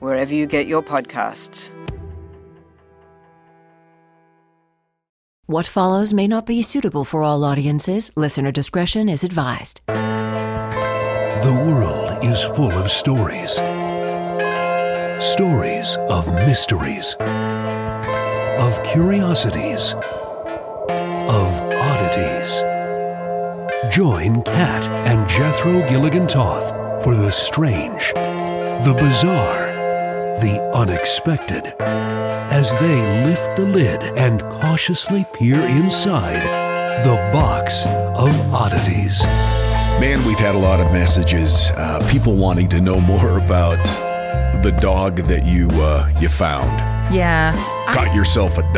wherever you get your podcasts. What follows may not be suitable for all audiences. Listener discretion is advised. The world is full of stories. Stories of mysteries, of curiosities, of oddities. Join Kat and Jethro Gilligan-Toth for the strange, the bizarre, the unexpected, as they lift the lid and cautiously peer inside the box of oddities. Man, we've had a lot of messages, people wanting to know more about the dog that you found. Yeah. Caught myself a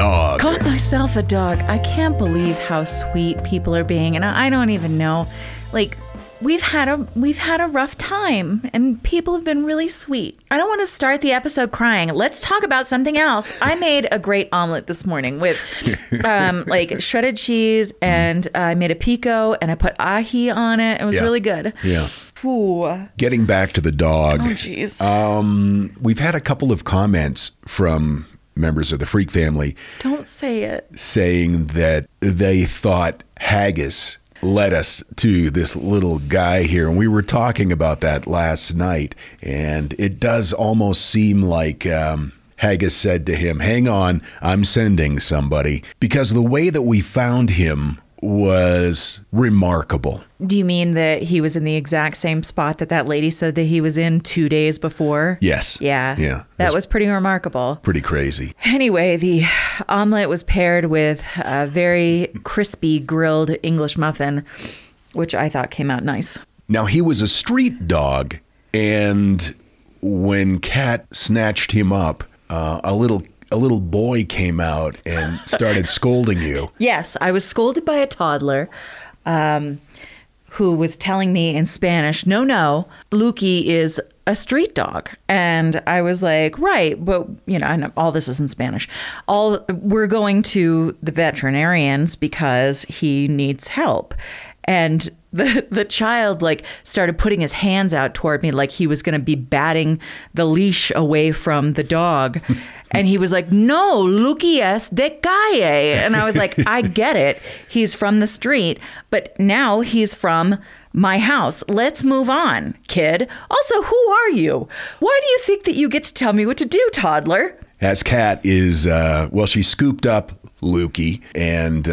dog. I can't believe how sweet people are being, and I don't even know. Like, we've had a rough time, and people have been really sweet. I don't want to start the episode crying. Let's talk about something else. I made a great omelet this morning with like shredded cheese, and I made a pico, and I put ahi on it. It was really good. Yeah. Ooh. Getting back to the dog. Oh, geez. We've had a couple of comments from members of the Freak family. Don't say it. Saying that they thought Haggis led us to this little guy here, and we were talking about that last night, and it does almost seem like Haggis said to him, hang on, I'm sending somebody, because the way that we found him was remarkable. Do you mean that he was in the exact same spot that lady said that he was in 2 days before? Yes. Yeah. That was pretty remarkable. Pretty crazy. Anyway, the omelet was paired with a very crispy grilled English muffin, which I thought came out nice. Now, he was a street dog, and when Kat snatched him up, a little boy came out and started scolding you. Yes, I was scolded by a toddler who was telling me in Spanish, no, Lukey is a street dog. And I was like, right, but, you know, I know all this is in Spanish. We're going to the veterinarians because he needs help. And the child like started putting his hands out toward me like he was going to be batting the leash away from the dog. And he was like, no, Lukey es de calle. And I was like, I get it. He's from the street, but now he's from my house. Let's move on, kid. Also, who are you? Why do you think that you get to tell me what to do, toddler? As Kat is, she scooped up Lukey and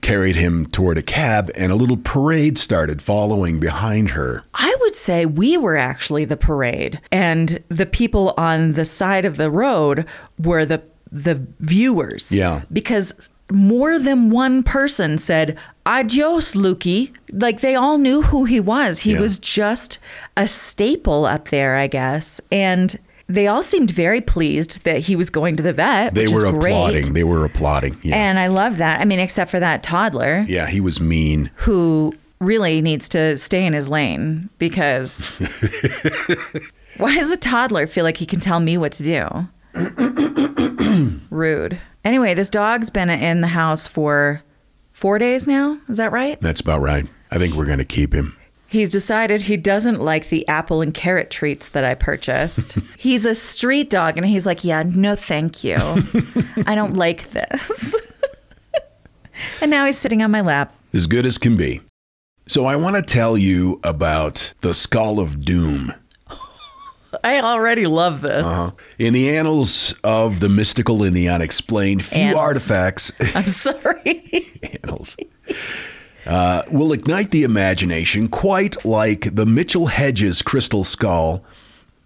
carried him toward a cab, and a little parade started following behind her. I would say we were actually the parade, and the people on the side of the road were the viewers. Yeah. Because more than one person said, adios, Lukey. Like, they all knew who he was. He was just a staple up there, I guess. And they all seemed very pleased that he was going to the vet. They were applauding. They were applauding. Yeah. And I love that. I mean, except for that toddler. Yeah, he was mean. Who really needs to stay in his lane, because why does a toddler feel like he can tell me what to do? Rude. Anyway, this dog's been in the house for 4 days now. Is that right? That's about right. I think we're going to keep him. He's decided he doesn't like the apple and carrot treats that I purchased. He's a street dog, and he's like, yeah, no, thank you. I don't like this. And now he's sitting on my lap. As good as can be. So I want to tell you about the Skull of Doom. I already love this. In the annals of the mystical and the unexplained, few artifacts. I'm sorry. Annals. Will ignite the imagination quite like the Mitchell Hedges crystal skull,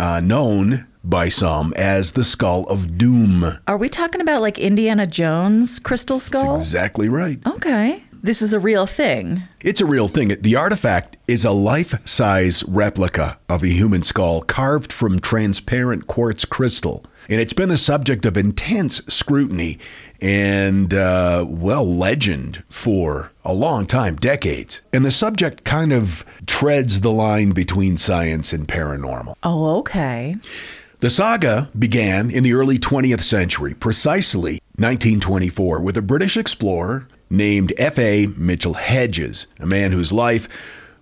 known by some as the Skull of Doom. Are we talking about like Indiana Jones crystal skull? That's exactly right. Okay. This is a real thing. It's a real thing. The artifact is a life-size replica of a human skull carved from transparent quartz crystal. And it's been the subject of intense scrutiny and, legend for a long time, decades. And the subject kind of treads the line between science and paranormal. Oh, okay. The saga began in the early 20th century, precisely 1924, with a British explorer named F.A. Mitchell Hedges, a man whose life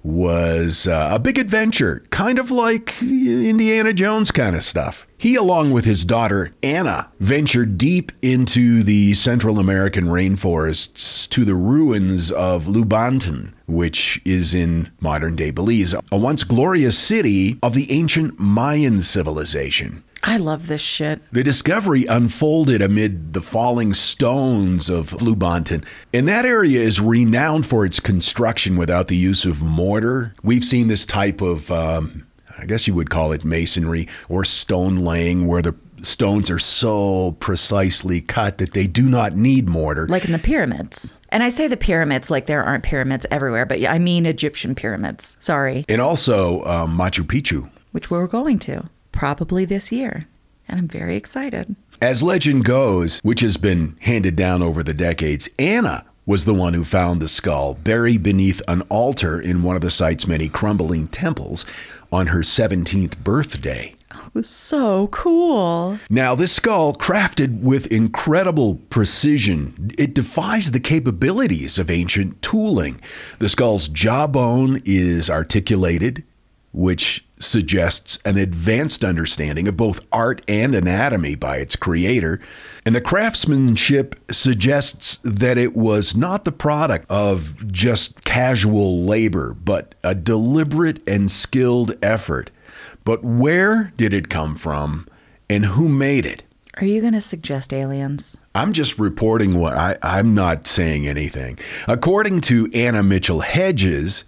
was a big adventure, kind of like Indiana Jones kind of stuff. He, along with his daughter, Anna, ventured deep into the Central American rainforests to the ruins of Lubaantun, which is in modern-day Belize, a once glorious city of the ancient Mayan civilization. I love this shit. The discovery unfolded amid the falling stones of Lubaantun, and that area is renowned for its construction without the use of mortar. We've seen this type of, I guess you would call it masonry or stone laying, where the stones are so precisely cut that they do not need mortar. Like in the pyramids. And I say the pyramids like there aren't pyramids everywhere, but I mean Egyptian pyramids. Sorry. And also Machu Picchu. Which we're going to. Probably this year. And I'm very excited. As legend goes, which has been handed down over the decades, Anna was the one who found the skull buried beneath an altar in one of the site's many crumbling temples on her 17th birthday. Oh, it was so cool. Now, this skull, crafted with incredible precision, it defies the capabilities of ancient tooling. The skull's jawbone is articulated, which suggests an advanced understanding of both art and anatomy by its creator. And the craftsmanship suggests that it was not the product of just casual labor, but a deliberate and skilled effort. But where did it come from and who made it? Are you going to suggest aliens? I'm just reporting what I'm not saying anything. According to Anna Mitchell Hedges,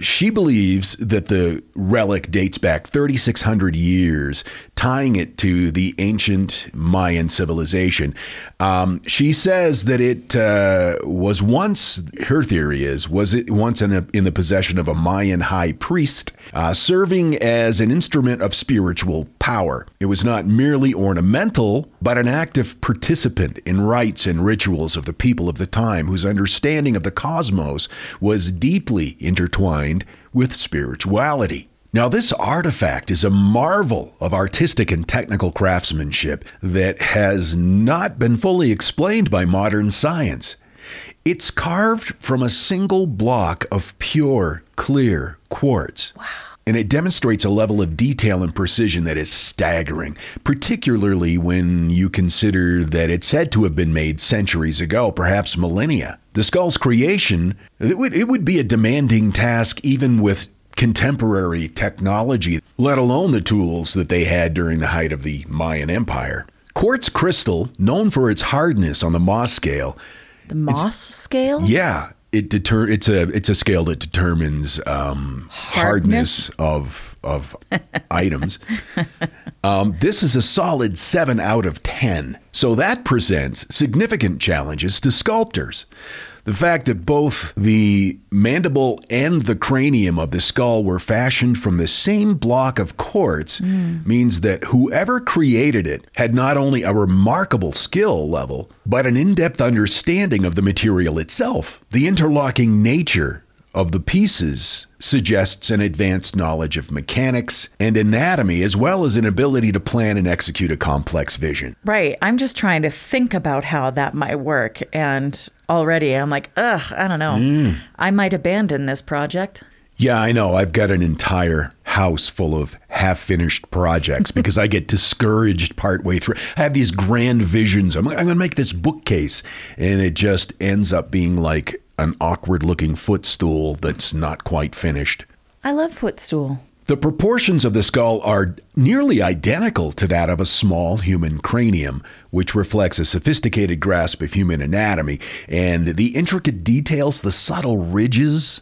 she believes that the relic dates back 3,600 years, tying it to the ancient Mayan civilization. She says that it was once, her theory is, was it once in the possession of a Mayan high priest, serving as an instrument of spiritual power. It was not merely ornamental, but an active participant in rites and rituals of the people of the time, whose understanding of the cosmos was deeply intertwined with spirituality. Now, this artifact is a marvel of artistic and technical craftsmanship that has not been fully explained by modern science. It's carved from a single block of pure, clear quartz. Wow. And it demonstrates a level of detail and precision that is staggering, particularly when you consider that it's said to have been made centuries ago, perhaps millennia. The skull's creation, it would be a demanding task even with contemporary technology, let alone the tools that they had during the height of the Mayan Empire. Quartz crystal, known for its hardness on the Mohs scale. The Mohs scale? Yeah. It's a scale that determines hardness of items. This is a solid 7 out of 10. So that presents significant challenges to sculptors. The fact that both the mandible and the cranium of the skull were fashioned from the same block of quartz means that whoever created it had not only a remarkable skill level, but an in-depth understanding of the material itself. The interlocking nature of the pieces suggests an advanced knowledge of mechanics and anatomy, as well as an ability to plan and execute a complex vision. Right. I'm just trying to think about how that might work, and already I'm like, I don't know. I might abandon this project. Yeah, I know. I've got an entire house full of half-finished projects because I get discouraged partway through. I have these grand visions. I'm going to make this bookcase, and it just ends up being like an awkward-looking footstool that's not quite finished. I love footstool. The proportions of the skull are nearly identical to that of a small human cranium, which reflects a sophisticated grasp of human anatomy, and the intricate details, the subtle ridges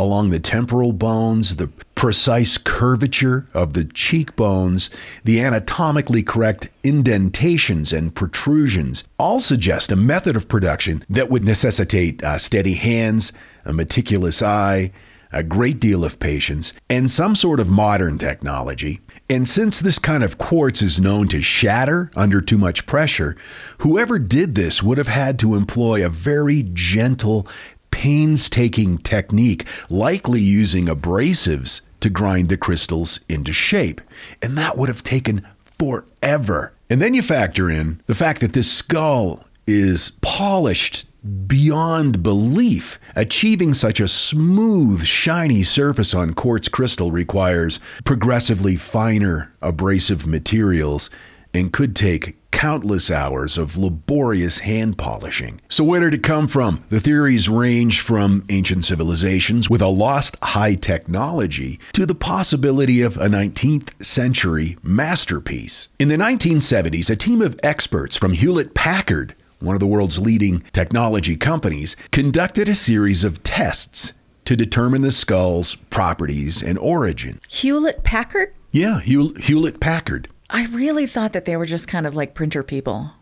along the temporal bones, the precise curvature of the cheekbones, the anatomically correct indentations and protrusions all suggest a method of production that would necessitate steady hands, a meticulous eye, a great deal of patience, and some sort of modern technology. And since this kind of quartz is known to shatter under too much pressure, whoever did this would have had to employ a very gentle, painstaking technique, likely using abrasives to grind the crystals into shape. And that would have taken forever. And then you factor in the fact that this skull is polished beyond belief. Achieving such a smooth, shiny surface on quartz crystal requires progressively finer abrasive materials and could take countless hours of laborious hand polishing. So where did it come from? The theories range from ancient civilizations with a lost high technology to the possibility of a 19th century masterpiece. In the 1970s, a team of experts from Hewlett-Packard, one of the world's leading technology companies, conducted a series of tests to determine the skull's properties and origin. Hewlett-Packard? Yeah, Hewlett-Packard. I really thought that they were just kind of like printer people.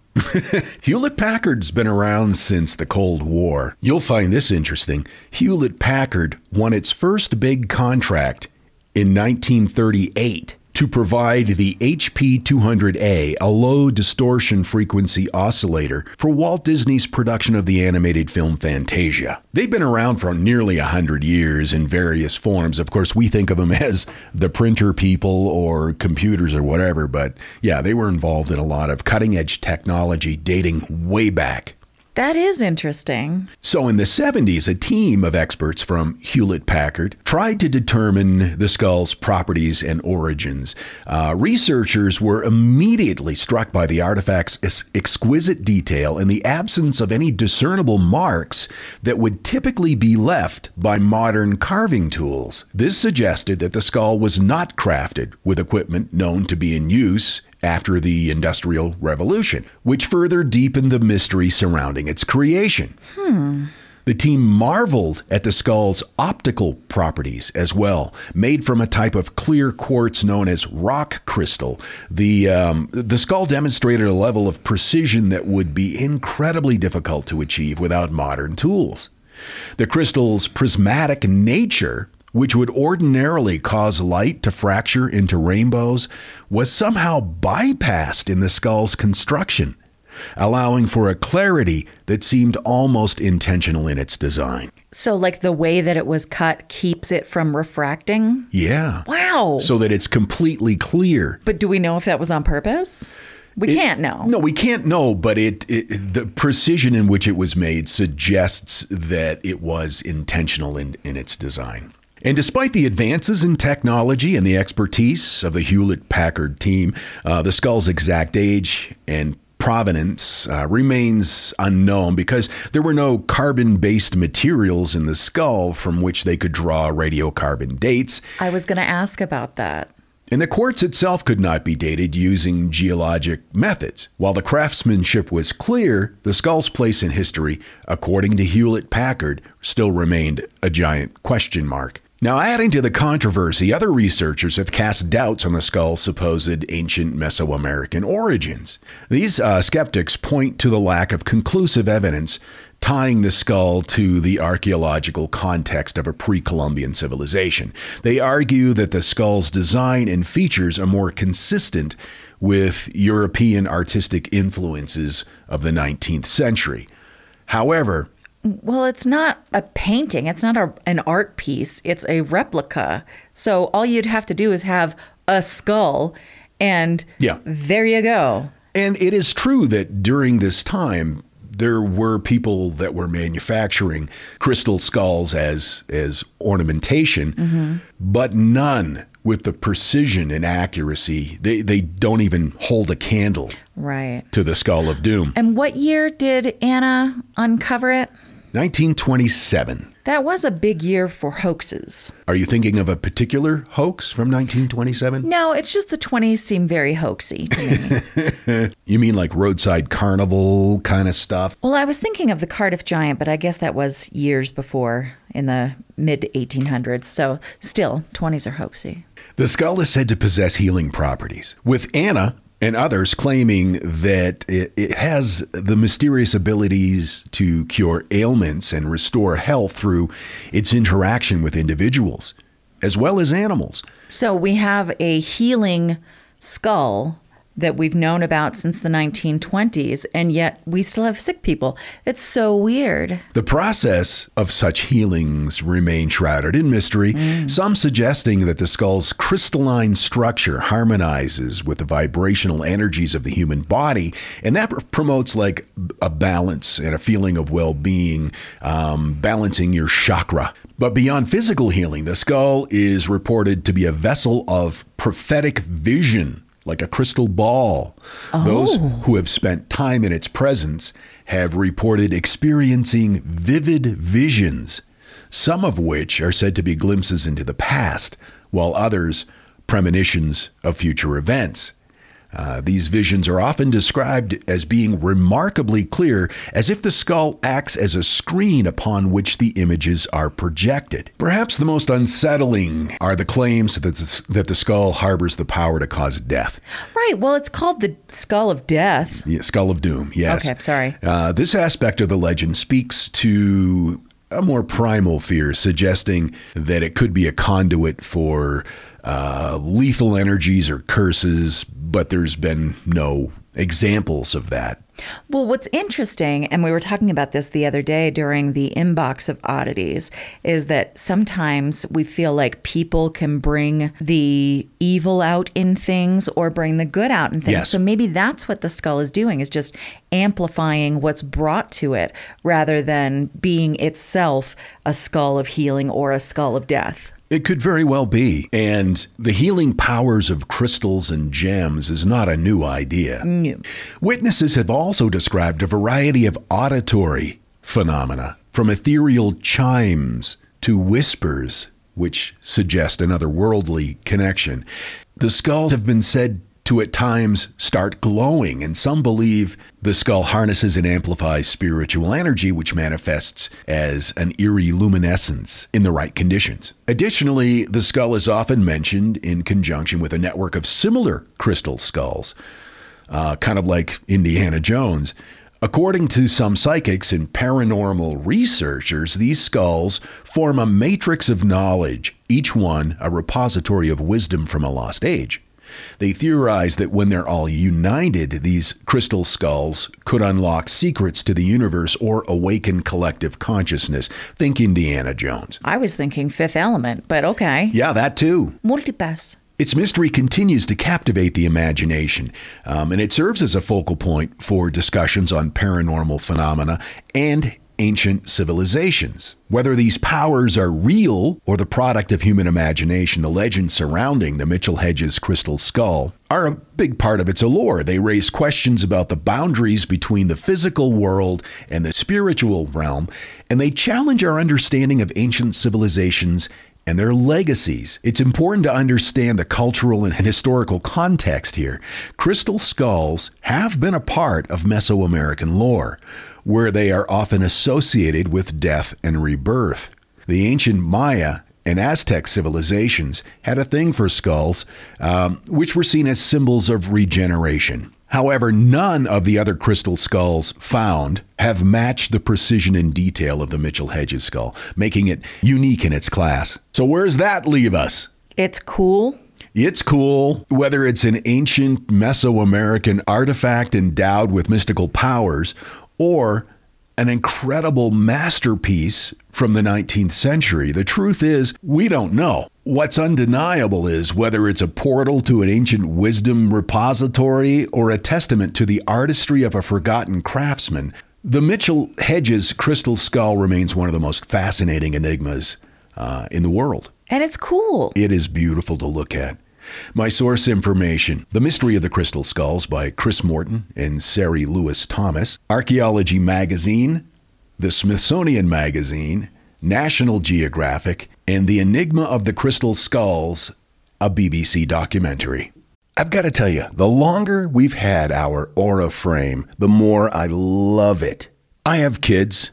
Hewlett-Packard's been around since the Cold War. You'll find this interesting. Hewlett-Packard won its first big contract in 1938 to provide the HP-200A, a low distortion frequency oscillator, for Walt Disney's production of the animated film Fantasia. They've been around for nearly 100 years in various forms. Of course, we think of them as the printer people or computers or whatever, but yeah, they were involved in a lot of cutting-edge technology dating way back. That is interesting. So in the 70s, a team of experts from Hewlett-Packard tried to determine the skull's properties and origins. Researchers were immediately struck by the artifact's exquisite detail and the absence of any discernible marks that would typically be left by modern carving tools. This suggested that the skull was not crafted with equipment known to be in use after the Industrial Revolution, which further deepened the mystery surrounding its creation. The team marveled at the skull's optical properties as well. Made from a type of clear quartz known as rock crystal, the skull demonstrated a level of precision that would be incredibly difficult to achieve without modern tools. The crystal's prismatic nature, which would ordinarily cause light to fracture into rainbows, was somehow bypassed in the skull's construction, allowing for a clarity that seemed almost intentional in its design. So like the way that it was cut keeps it from refracting? Yeah. Wow. So that it's completely clear. But do we know if that was on purpose? We can't know. No, we can't know, but the precision in which it was made suggests that it was intentional in its design. And despite the advances in technology and the expertise of the Hewlett-Packard team, the skull's exact age and provenance remains unknown because there were no carbon-based materials in the skull from which they could draw radiocarbon dates. I was going to ask about that. And the quartz itself could not be dated using geologic methods. While the craftsmanship was clear, the skull's place in history, according to Hewlett-Packard, still remained a giant question mark. Now, adding to the controversy, other researchers have cast doubts on the skull's supposed ancient Mesoamerican origins. These skeptics point to the lack of conclusive evidence tying the skull to the archaeological context of a pre-Columbian civilization. They argue that the skull's design and features are more consistent with European artistic influences of the 19th century. However, well, it's not a painting. It's not an art piece. It's a replica. So all you'd have to do is have a skull, and there you go. And it is true that during this time, there were people that were manufacturing crystal skulls as ornamentation, but none with the precision and accuracy. They don't even hold a candle to the skull of doom. And what year did Anna uncover it? 1927. That was a big year for hoaxes. Are you thinking of a particular hoax from 1927? No, it's just the 20s seem very hoaxy to me. You mean like roadside carnival kind of stuff? Well, I was thinking of the Cardiff Giant, but I guess that was years before in the mid-1800s. So still, 20s are hoaxy. The skull is said to possess healing properties, with Anna and others claiming that it has the mysterious abilities to cure ailments and restore health through its interaction with individuals, as well as animals. So we have a healing skull that we've known about since the 1920s, and yet we still have sick people. It's so weird. The process of such healings remain shrouded in mystery, some suggesting that the skull's crystalline structure harmonizes with the vibrational energies of the human body, and that promotes like a balance and a feeling of well-being, balancing your chakra. But beyond physical healing, the skull is reported to be a vessel of prophetic vision, like a crystal ball. Oh. Those who have spent time in its presence have reported experiencing vivid visions, some of which are said to be glimpses into the past, while others premonitions of future events. These visions are often described as being remarkably clear, as if the skull acts as a screen upon which the images are projected. Perhaps the most unsettling are the claims that the skull harbors the power to cause death. Right. Well, it's called the skull of death. Yeah, skull of doom. Yes. Okay. Sorry. This aspect of the legend speaks to a more primal fear, suggesting that it could be a conduit for lethal energies or curses, but there's been no examples of that. Well, what's interesting, and we were talking about this the other day during the inbox of oddities, is that sometimes we feel like people can bring the evil out in things or bring the good out in things. Yes. So maybe that's what the skull is doing, is just amplifying what's brought to it rather than being itself a skull of healing or a skull of death. It could very well be. And the healing powers of crystals and gems is not a new idea. No. Witnesses have also described a variety of auditory phenomena, from ethereal chimes to whispers, which suggest an otherworldly connection. The skulls have been said to at times start glowing, and some believe the skull harnesses and amplifies spiritual energy, which manifests as an eerie luminescence in the right conditions. Additionally, the skull is often mentioned in conjunction with a network of similar crystal skulls, kind of like Indiana Jones. According to some psychics and paranormal researchers, these skulls form a matrix of knowledge, each one a repository of wisdom from a lost age. They theorize that when they're all united, these crystal skulls could unlock secrets to the universe or awaken collective consciousness. Think Indiana Jones. I was thinking Fifth Element, but okay. Yeah, that too. Multipass. Its mystery continues to captivate the imagination, and it serves as a focal point for discussions on paranormal phenomena and ancient civilizations. Whether these powers are real or the product of human imagination, the legends surrounding the Mitchell Hedges crystal skull are a big part of its allure. They raise questions about the boundaries between the physical world and the spiritual realm, and they challenge our understanding of ancient civilizations and their legacies. It's important to understand the cultural and historical context here. Crystal skulls have been a part of Mesoamerican lore, where they are often associated with death and rebirth. The ancient Maya and Aztec civilizations had a thing for skulls, which were seen as symbols of regeneration. However, none of the other crystal skulls found have matched the precision and detail of the Mitchell Hedges skull, making it unique in its class. So where does that leave us? It's cool. It's cool. Whether it's an ancient Mesoamerican artifact endowed with mystical powers, or an incredible masterpiece from the 19th century. The truth is, we don't know. What's undeniable is whether it's a portal to an ancient wisdom repository or a testament to the artistry of a forgotten craftsman, the Mitchell Hedges crystal skull remains one of the most fascinating enigmas in the world. And it's cool. It is beautiful to look at. My source information: The Mystery of the Crystal Skulls by Chris Morton and Sari Lewis Thomas, Archaeology Magazine, The Smithsonian Magazine, National Geographic, and The Enigma of the Crystal Skulls, a BBC documentary. I've got to tell you, the longer we've had our Aura Frame, the more I love it. I have kids,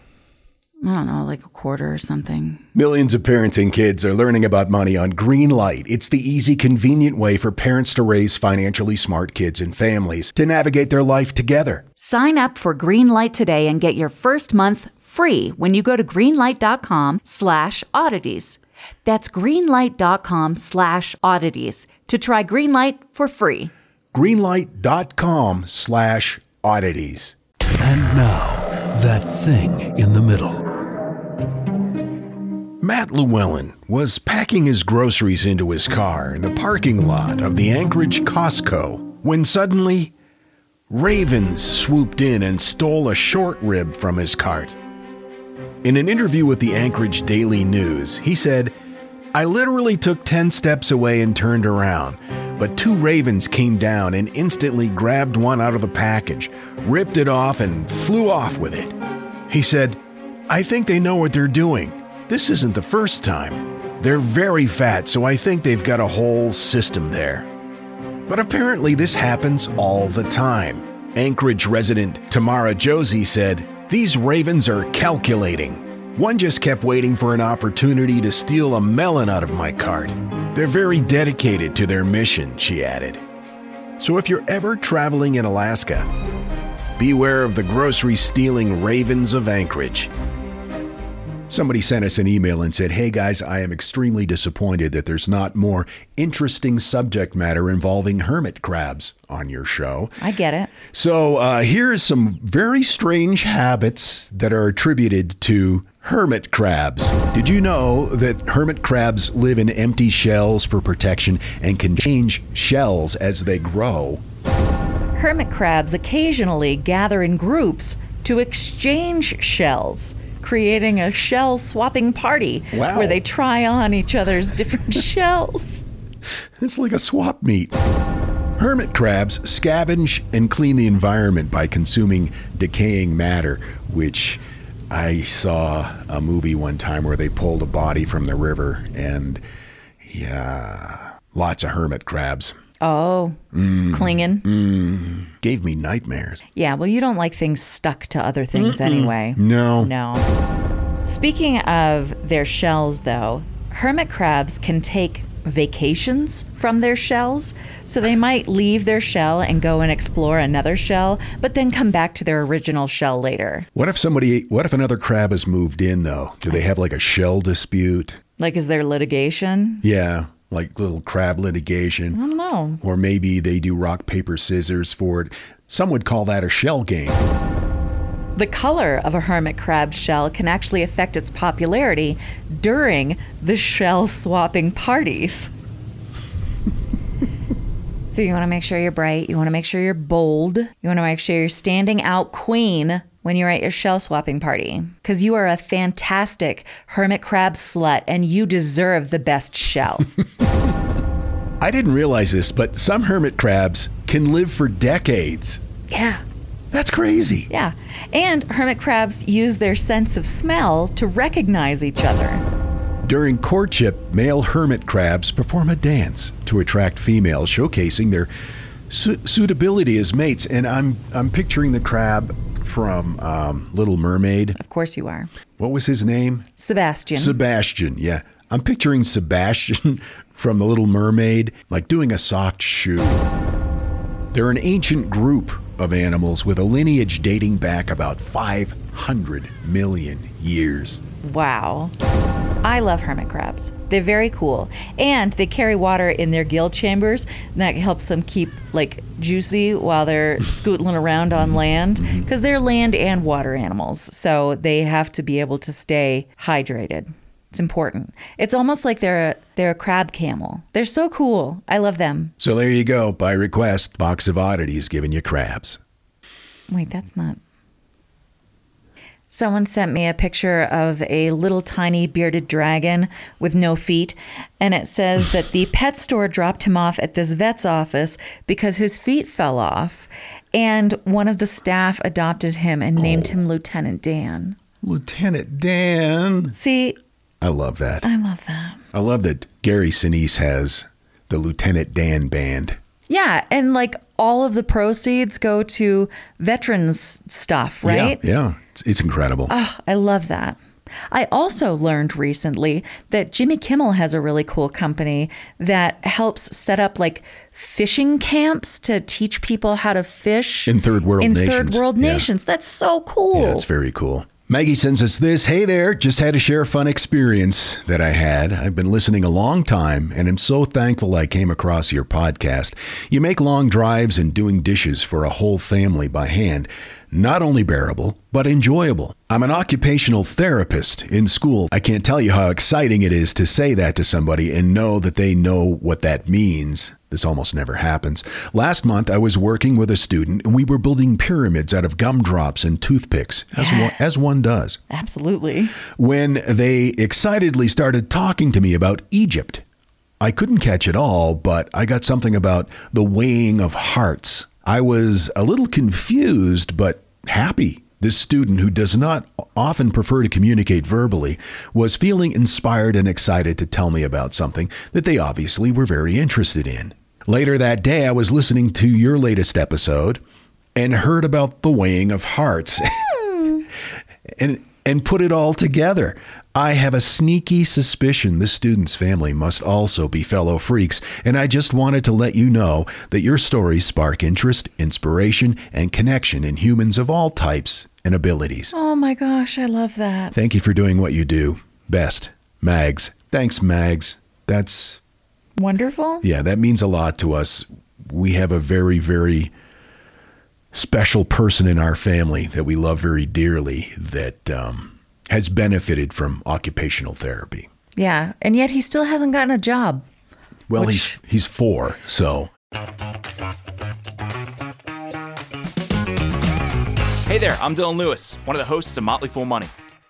I don't know, like a quarter or something. Millions of parents and kids are learning about money on Greenlight. It's the easy, convenient way for parents to raise financially smart kids and families to navigate their life together. Sign up for Greenlight today and get your first month free when you go to greenlight.com/oddities. That's greenlight.com/oddities to try Greenlight for free. Greenlight.com/oddities. And now, that thing in the middle. Matt Llewellyn was packing his groceries into his car in the parking lot of the Anchorage Costco when suddenly ravens swooped in and stole a short rib from his cart. In an interview with the Anchorage Daily News, he said, "I literally took 10 steps away and turned around, but two ravens came down and instantly grabbed one out of the package, ripped it off, and flew off with it." He said, "I think they know what they're doing. This isn't the first time. They're very fat, so I think they've got a whole system there." But apparently this happens all the time. Anchorage resident Tamara Josie said, "These ravens are calculating. One just kept waiting for an opportunity to steal a melon out of my cart. They're very dedicated to their mission," she added. So if you're ever traveling in Alaska, beware of the grocery-stealing ravens of Anchorage. Somebody sent us an email and said, "Hey guys, I am extremely disappointed that there's not more interesting subject matter involving hermit crabs on your show." I get it. So here are some very strange habits that are attributed to hermit crabs. Did you know that hermit crabs live in empty shells for protection and can change shells as they grow? Hermit crabs occasionally gather in groups to exchange shells, creating a shell swapping party where they try on each other's different shells. It's like a swap meet. Hermit crabs scavenge and clean the environment by consuming decaying matter, which I saw a movie one time where they pulled a body from the river, and yeah, lots of hermit crabs. Oh, clinging. Gave me nightmares. Yeah, well, you don't like things stuck to other things anyway. No. Speaking of their shells, though, hermit crabs can take vacations from their shells. So they might leave their shell and go and explore another shell, but then come back to their original shell later. What if another crab has moved in, though? Do they have like a shell dispute? Like, is there litigation? Yeah. Like little crab litigation. I don't know. Or maybe they do rock, paper, scissors for it. Some would call that a shell game. The color of a hermit crab's shell can actually affect its popularity during the shell swapping parties. So you want to make sure you're bright. You want to make sure you're bold. You want to make sure you're standing out queen when you're at your shell swapping party, because you are a fantastic hermit crab slut and you deserve the best shell. I didn't realize this, but some hermit crabs can live for decades. Yeah. That's crazy. Yeah. And hermit crabs use their sense of smell to recognize each other. During courtship, male hermit crabs perform a dance to attract females, showcasing their suitability as mates. And I'm picturing the crab from Little Mermaid. Of course you are. What was his name? Sebastian. Sebastian, yeah. I'm picturing Sebastian from The Little Mermaid, like doing a soft shoe. They're an ancient group of animals with a lineage dating back about 500 million years. Wow. I love hermit crabs. They're very cool. And they carry water in their gill chambers, and that helps them keep like juicy while they're scootling around on land, because they're land and water animals. So they have to be able to stay hydrated. It's important. It's almost like they're a crab camel. They're so cool. I love them. So there you go. By request, Box of Oddities giving you crabs. Wait, that's not... Someone sent me a picture of a little tiny bearded dragon with no feet, and it says that the pet store dropped him off at this vet's office because his feet fell off, and one of the staff adopted him and named him Lieutenant Dan. Lieutenant Dan. See? I love that. I love that. I love that Gary Sinise has the Lieutenant Dan band. Yeah, and like all of the proceeds go to veterans stuff, right? Yeah. It's incredible. Oh, I love that. I also learned recently that Jimmy Kimmel has a really cool company that helps set up like fishing camps to teach people how to fish. In third world nations. That's so cool. Yeah, it's very cool. Maggie sends us this. Hey there, just had to share a fun experience that I had. I've been listening a long time and am so thankful I came across your podcast. You make long drives and doing dishes for a whole family by hand not only bearable, but enjoyable. I'm an occupational therapist in school. I can't tell you how exciting it is to say that to somebody and know that they know what that means. This almost never happens. Last month, I was working with a student and we were building pyramids out of gumdrops and toothpicks, as one does. Absolutely. When they excitedly started talking to me about Egypt, I couldn't catch it all, but I got something about the weighing of hearts. I was a little confused, but happy. This student, who does not often prefer to communicate verbally, was feeling inspired and excited to tell me about something that they obviously were very interested in. Later that day, I was listening to your latest episode and heard about the weighing of hearts and put it all together. I have a sneaky suspicion this student's family must also be fellow freaks, and I just wanted to let you know that your stories spark interest, inspiration, and connection in humans of all types and abilities. Oh my gosh, I love that. Thank you for doing what you do. Best, Mags. Thanks, Mags. That's... wonderful? Yeah, that means a lot to us. We have a very, very special person in our family that we love very dearly that... has benefited from occupational therapy. Yeah, and yet he still hasn't gotten a job. Well, which... he's four, so. Hey there, I'm Dylan Lewis, one of the hosts of Motley Fool Money.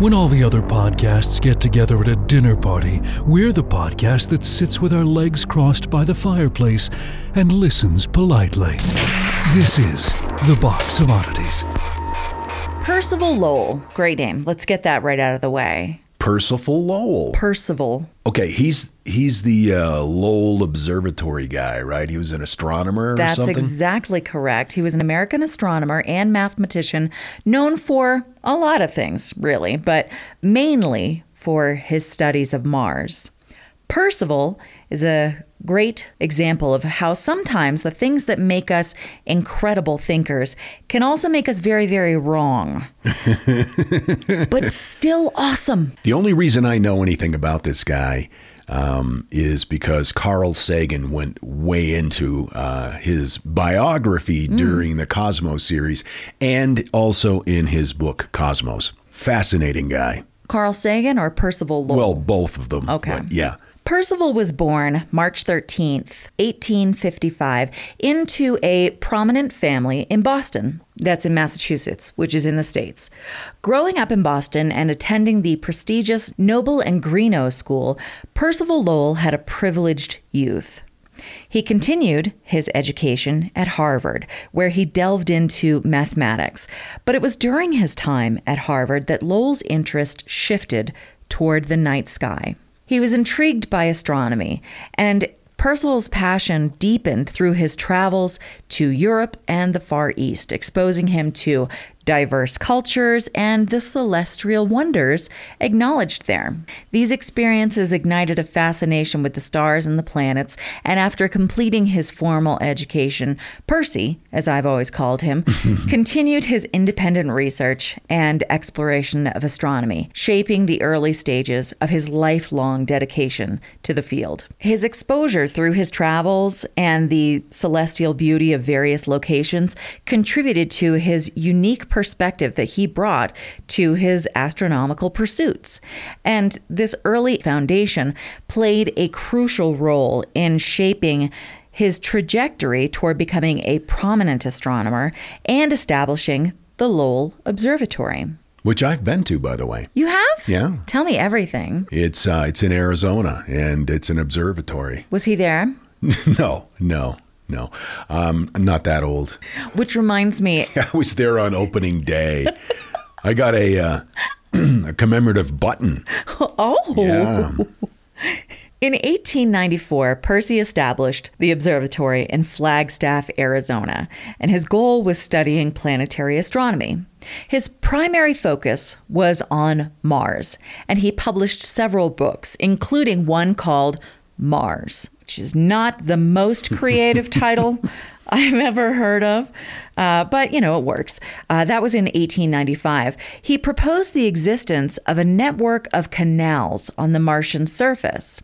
When all the other podcasts get together at a dinner party, we're the podcast that sits with our legs crossed by the fireplace and listens politely. This is The Box of Oddities. Percival Lowell. Great name. Let's get that right out of the way. Percival Lowell. Percival. Okay, he's the Lowell Observatory guy, right? He was an astronomer or something? That's exactly correct. He was an American astronomer and mathematician known for a lot of things, really, but mainly for his studies of Mars. Percival is a great example of how sometimes the things that make us incredible thinkers can also make us very, very wrong, but still awesome. The only reason I know anything about this guy is because Carl Sagan went way into his biography during the Cosmos series and also in his book, Cosmos. Fascinating guy. Carl Sagan or Percival Lowell? Well, both of them. Okay. Yeah. Percival was born March 13th, 1855, into a prominent family in Boston. That's in Massachusetts, which is in the States. Growing up in Boston and attending the prestigious Noble and Greenough School, Percival Lowell had a privileged youth. He continued his education at Harvard, where he delved into mathematics. But it was during his time at Harvard that Lowell's interest shifted toward the night sky. He was intrigued by astronomy, and Percival's passion deepened through his travels to Europe and the Far East, exposing him to diverse cultures and the celestial wonders acknowledged there. These experiences ignited a fascination with the stars and the planets, and after completing his formal education, Percy, as I've always called him, continued his independent research and exploration of astronomy, shaping the early stages of his lifelong dedication to the field. His exposure through his travels and the celestial beauty of various locations contributed to his unique perspective that he brought to his astronomical pursuits. And this early foundation played a crucial role in shaping his trajectory toward becoming a prominent astronomer and establishing the Lowell Observatory. Which I've been to, by the way. You have? Yeah. Tell me everything. It's in Arizona, and it's an observatory. Was he there? No. I'm not that old. Which reminds me. I was there on opening day. I got a commemorative button. Oh. Yeah. In 1894, Percy established the observatory in Flagstaff, Arizona, and his goal was studying planetary astronomy. His primary focus was on Mars, and he published several books, including one called Mars, which is not the most creative title I've ever heard of, but, you know, it works. That was in 1895. He proposed the existence of a network of canals on the Martian surface.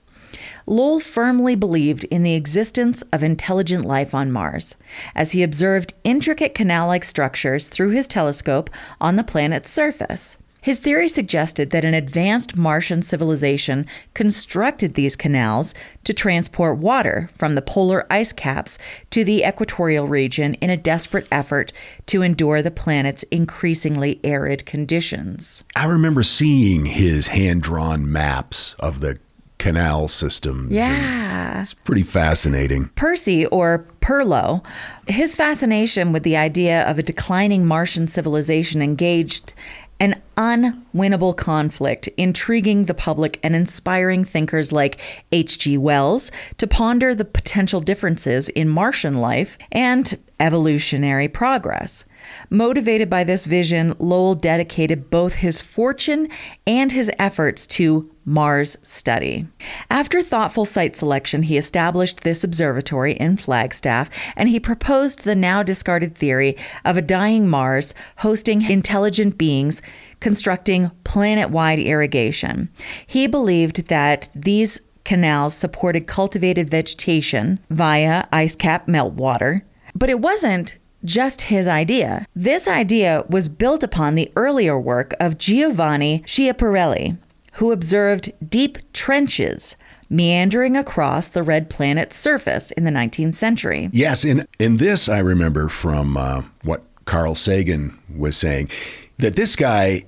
Lowell firmly believed in the existence of intelligent life on Mars, as he observed intricate canal-like structures through his telescope on the planet's surface. His theory suggested that an advanced Martian civilization constructed these canals to transport water from the polar ice caps to the equatorial region in a desperate effort to endure the planet's increasingly arid conditions. I remember seeing his hand-drawn maps of the canal systems. Yeah. It's pretty fascinating. Percy, or Perlo, his fascination with the idea of a declining Martian civilization engaged an unwinnable conflict, intriguing the public and inspiring thinkers like H.G. Wells to ponder the potential differences in Martian life and evolutionary progress. Motivated by this vision, Lowell dedicated both his fortune and his efforts to Mars study. After thoughtful site selection, he established this observatory in Flagstaff, and he proposed the now discarded theory of a dying Mars hosting intelligent beings, constructing planet-wide irrigation. He believed that these canals supported cultivated vegetation via ice cap meltwater, but it wasn't just his idea. This idea was built upon the earlier work of Giovanni Schiaparelli, who observed deep trenches meandering across the red planet's surface in the 19th century. Yes, and this I remember from what Carl Sagan was saying, that this guy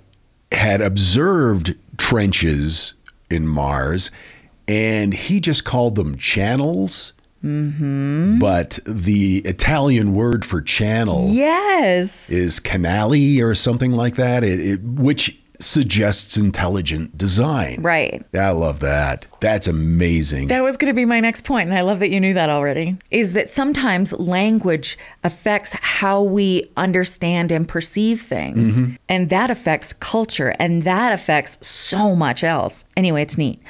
had observed trenches in Mars, and he just called them channels. Mm-hmm. But the Italian word for channel, yes, is canali or something like that, which suggests intelligent design. Right. I love that. That's amazing. That was going to be my next point, and I love that you knew that already, is that sometimes language affects how we understand and perceive things, mm-hmm. and that affects culture, and that affects so much else. Anyway, it's neat.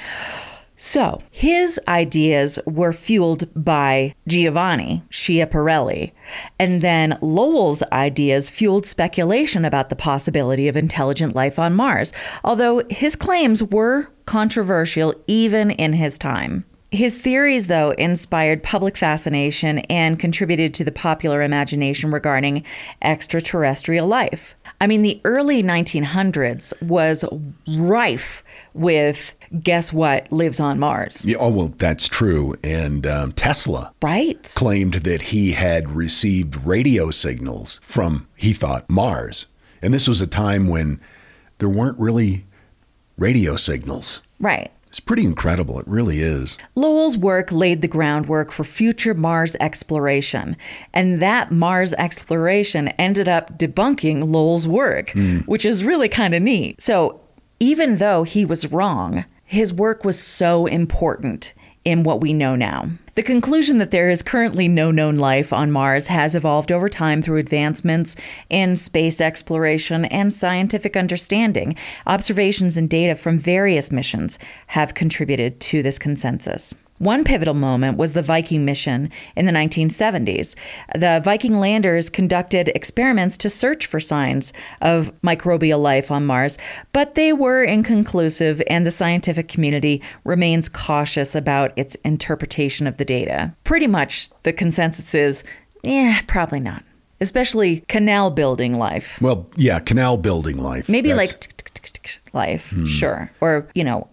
So his ideas were fueled by Giovanni Schiaparelli, and then Lowell's ideas fueled speculation about the possibility of intelligent life on Mars, although his claims were controversial even in his time. His theories, though, inspired public fascination and contributed to the popular imagination regarding extraterrestrial life. I mean, the early 1900s was rife with, guess what lives on Mars? Yeah, oh, well, that's true. And Tesla, right, claimed that he had received radio signals from, he thought, Mars. And this was a time when there weren't really radio signals. Right. It's pretty incredible. It really is. Lowell's work laid the groundwork for future Mars exploration, and that Mars exploration ended up debunking Lowell's work, which is really kind of neat. So even though he was wrong, his work was so important in what we know now. The conclusion that there is currently no known life on Mars has evolved over time through advancements in space exploration and scientific understanding. Observations and data from various missions have contributed to this consensus. One pivotal moment was the Viking mission in the 1970s. The Viking landers conducted experiments to search for signs of microbial life on Mars, but they were inconclusive, and the scientific community remains cautious about its interpretation of the data. Pretty much the consensus is, probably not. Especially canal building life. Well, yeah, canal building life. Maybe like life, sure. Or,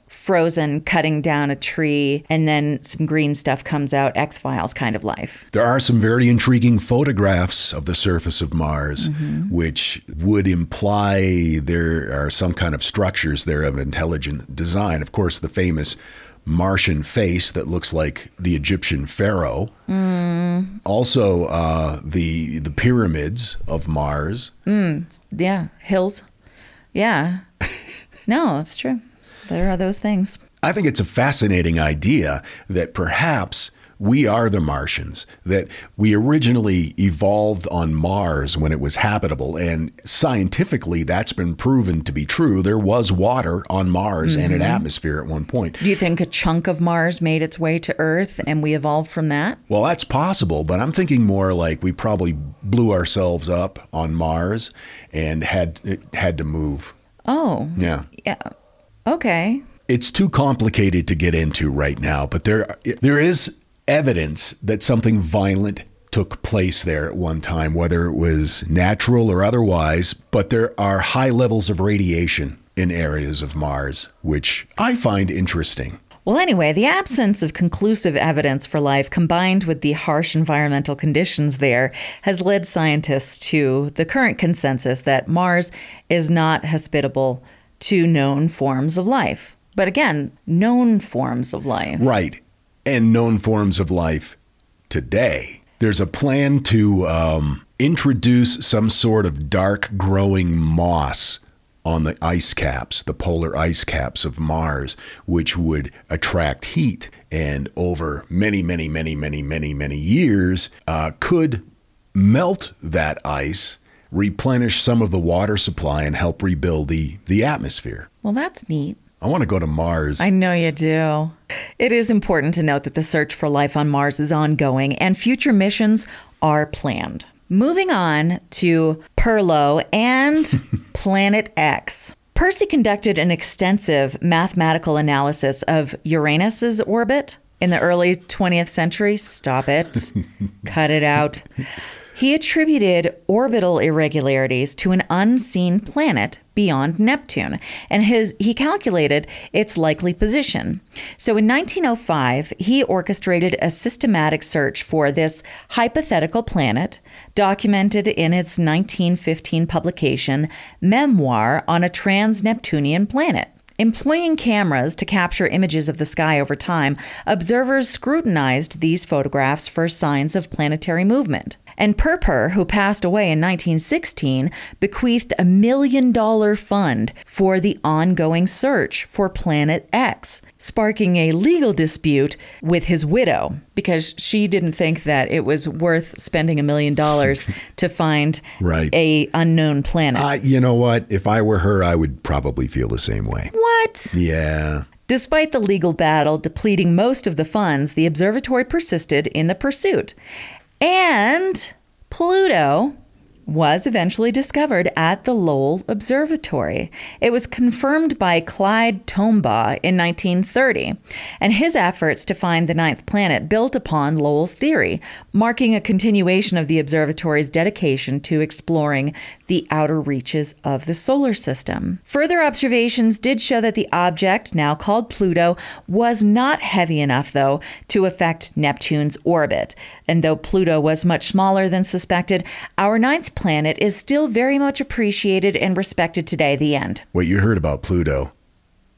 frozen, cutting down a tree, and then some green stuff comes out, X-Files kind of life. There are some very intriguing photographs of the surface of Mars, mm-hmm. which would imply there are some kind of structures there of intelligent design. Of course, the famous Martian face that looks like the Egyptian pharaoh. Mm. Also, the pyramids of Mars. Yeah, hills. Yeah. No, it's true. There are those things. I think it's a fascinating idea that perhaps we are the Martians, that we originally evolved on Mars when it was habitable. And scientifically, that's been proven to be true. There was water on Mars mm-hmm. and an atmosphere at one point. Do you think a chunk of Mars made its way to Earth and we evolved from that? Well, that's possible, but I'm thinking more like we probably blew ourselves up on Mars and had to move. Oh. Yeah. Yeah. Okay. It's too complicated to get into right now, but there is evidence that something violent took place there at one time, whether it was natural or otherwise, but there are high levels of radiation in areas of Mars, which I find interesting. Well, anyway, the absence of conclusive evidence for life combined with the harsh environmental conditions there has led scientists to the current consensus that Mars is not hospitable to known forms of life. But again, known forms of life. Right. And known forms of life today. There's a plan to introduce some sort of dark growing moss on the ice caps, the polar ice caps of Mars, which would attract heat and over many years could melt that ice, replenish some of the water supply, and help rebuild the atmosphere. Well, that's neat. I want to go to Mars. I know you do. It is important to note that the search for life on Mars is ongoing and future missions are planned. Moving on to Perlo and Planet X. Percy conducted an extensive mathematical analysis of Uranus's orbit in the early 20th century. Stop it. Cut it out. He attributed orbital irregularities to an unseen planet beyond Neptune, and he calculated its likely position. So in 1905, he orchestrated a systematic search for this hypothetical planet, documented in its 1915 publication, Memoir on a Trans-Neptunian Planet. Employing cameras to capture images of the sky over time, observers scrutinized these photographs for signs of planetary movement. And Perper, who passed away in 1916, bequeathed $1 million fund for the ongoing search for Planet X, sparking a legal dispute with his widow because she didn't think that it was worth spending $1 million to find right. a unknown planet. You know what? If I were her, I would probably feel the same way. What? Yeah. Despite the legal battle depleting most of the funds, the observatory persisted in the pursuit. And Pluto was eventually discovered at the Lowell Observatory. It was confirmed by Clyde Tombaugh in 1930, and his efforts to find the ninth planet built upon Lowell's theory, marking a continuation of the observatory's dedication to exploring the outer reaches of the solar system. Further observations did show that the object, now called Pluto, was not heavy enough, though, to affect Neptune's orbit. And though Pluto was much smaller than suspected, our ninth planet is still very much appreciated and respected today. The end. Wait, you heard about Pluto.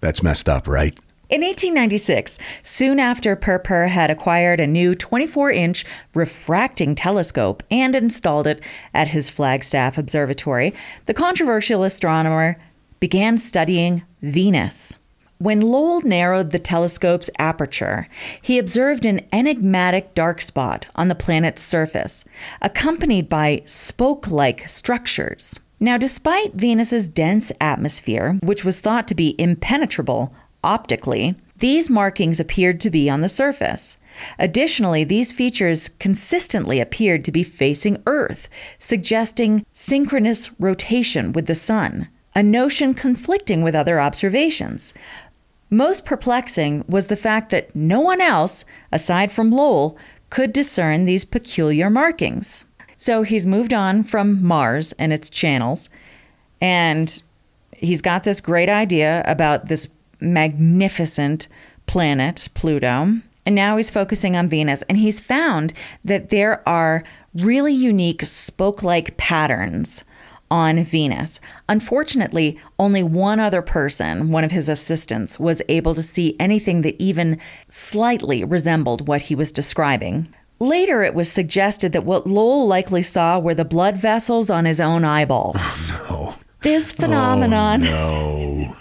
That's messed up, right? In 1896, soon after Perper had acquired a new 24-inch refracting telescope and installed it at his Flagstaff observatory, the controversial astronomer began studying Venus. When Lowell narrowed the telescope's aperture, he observed an enigmatic dark spot on the planet's surface, accompanied by spoke-like structures. Now, despite Venus's dense atmosphere, which was thought to be impenetrable optically, these markings appeared to be on the surface. Additionally, these features consistently appeared to be facing Earth, suggesting synchronous rotation with the sun, a notion conflicting with other observations. Most perplexing was the fact that no one else, aside from Lowell, could discern these peculiar markings. So he's moved on from Mars and its channels, and he's got this great idea about this magnificent planet, Pluto. And now he's focusing on Venus, and he's found that there are really unique spoke-like patterns on Venus. Unfortunately, only one other person, one of his assistants, was able to see anything that even slightly resembled what he was describing. Later, it was suggested that what Lowell likely saw were the blood vessels on his own eyeball. Oh, no. This phenomenon... Oh, no.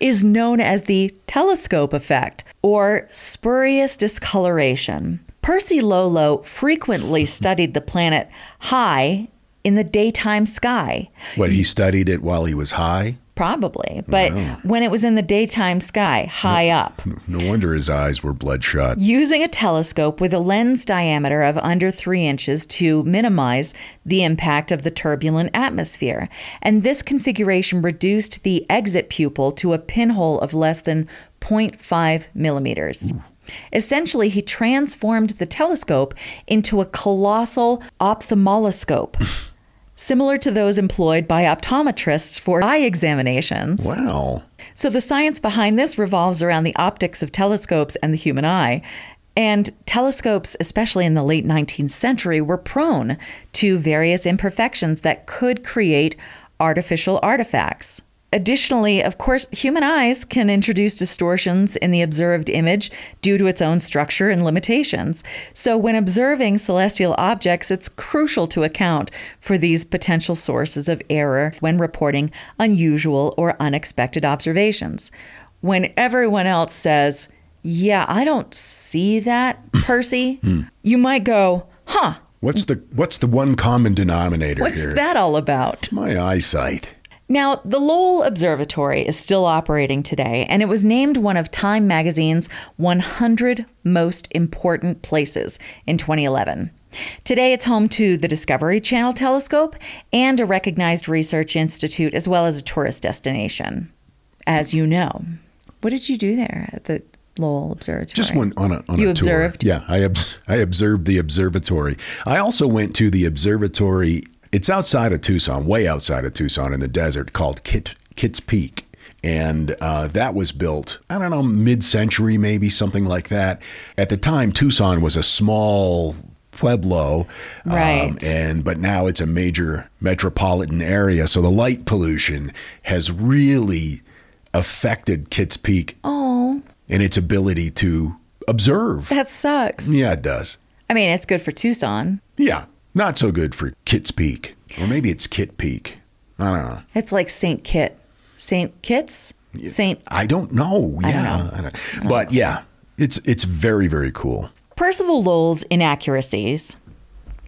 is known as the telescope effect, or spurious discoloration. Percy Lolo frequently studied the planet high in the daytime sky. What, he studied it while he was high? Probably, but when it was in the daytime sky, high up. No wonder his eyes were bloodshot. Using a telescope with a lens diameter of under 3 inches to minimize the impact of the turbulent atmosphere. And this configuration reduced the exit pupil to a pinhole of less than 0.5 millimeters. Ooh. Essentially, he transformed the telescope into a colossal ophthalmoscope. similar to those employed by optometrists for eye examinations. Wow. So the science behind this revolves around the optics of telescopes and the human eye. And telescopes, especially in the late 19th century, were prone to various imperfections that could create artificial artifacts. Additionally, of course, human eyes can introduce distortions in the observed image due to its own structure and limitations. So when observing celestial objects, it's crucial to account for these potential sources of error when reporting unusual or unexpected observations. When everyone else says, "Yeah, I don't see that, Percy," you might go, "Huh. What's the one common denominator here? What's that all about?" My eyesight. Now, the Lowell Observatory is still operating today, and it was named one of Time magazine's 100 most important places in 2011. Today, it's home to the Discovery Channel telescope and a recognized research institute, as well as a tourist destination, as you know. What did you do there at the Lowell Observatory? Just went on a tour. You observed? Yeah, I observed the observatory. I also went to the observatory. It's outside of Tucson, way outside of Tucson in the desert, called Kitt Peak. And that was built, I don't know, mid-century maybe, something like that. At the time, Tucson was a small pueblo, right? But now it's a major metropolitan area. So the light pollution has really affected Kitt Peak and its ability to observe. That sucks. Yeah, it does. I mean, it's good for Tucson. Yeah. Not so good for Kitt Peak. Or maybe it's Kitt Peak. I don't know. It's like St. Kitt. St. Kitts? St. I don't know. Yeah. But yeah, it's very, very cool. Percival Lowell's inaccuracies,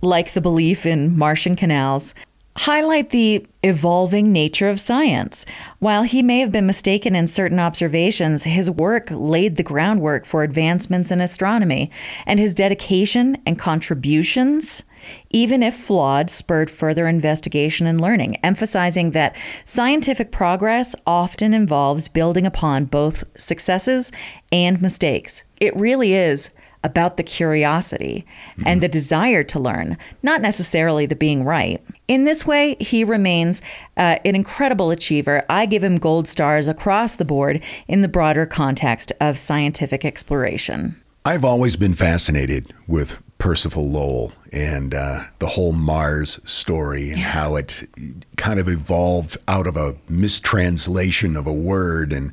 like the belief in Martian canals, highlight the evolving nature of science. While he may have been mistaken in certain observations, his work laid the groundwork for advancements in astronomy, and his dedication and contributions, even if flawed, spurred further investigation and learning, emphasizing that scientific progress often involves building upon both successes and mistakes. It really is about the curiosity and the desire to learn, not necessarily the being right. In this way, he remains an incredible achiever. I give him gold stars across the board in the broader context of scientific exploration. I've always been fascinated with Percival Lowell and the whole Mars story and how it kind of evolved out of a mistranslation of a word. And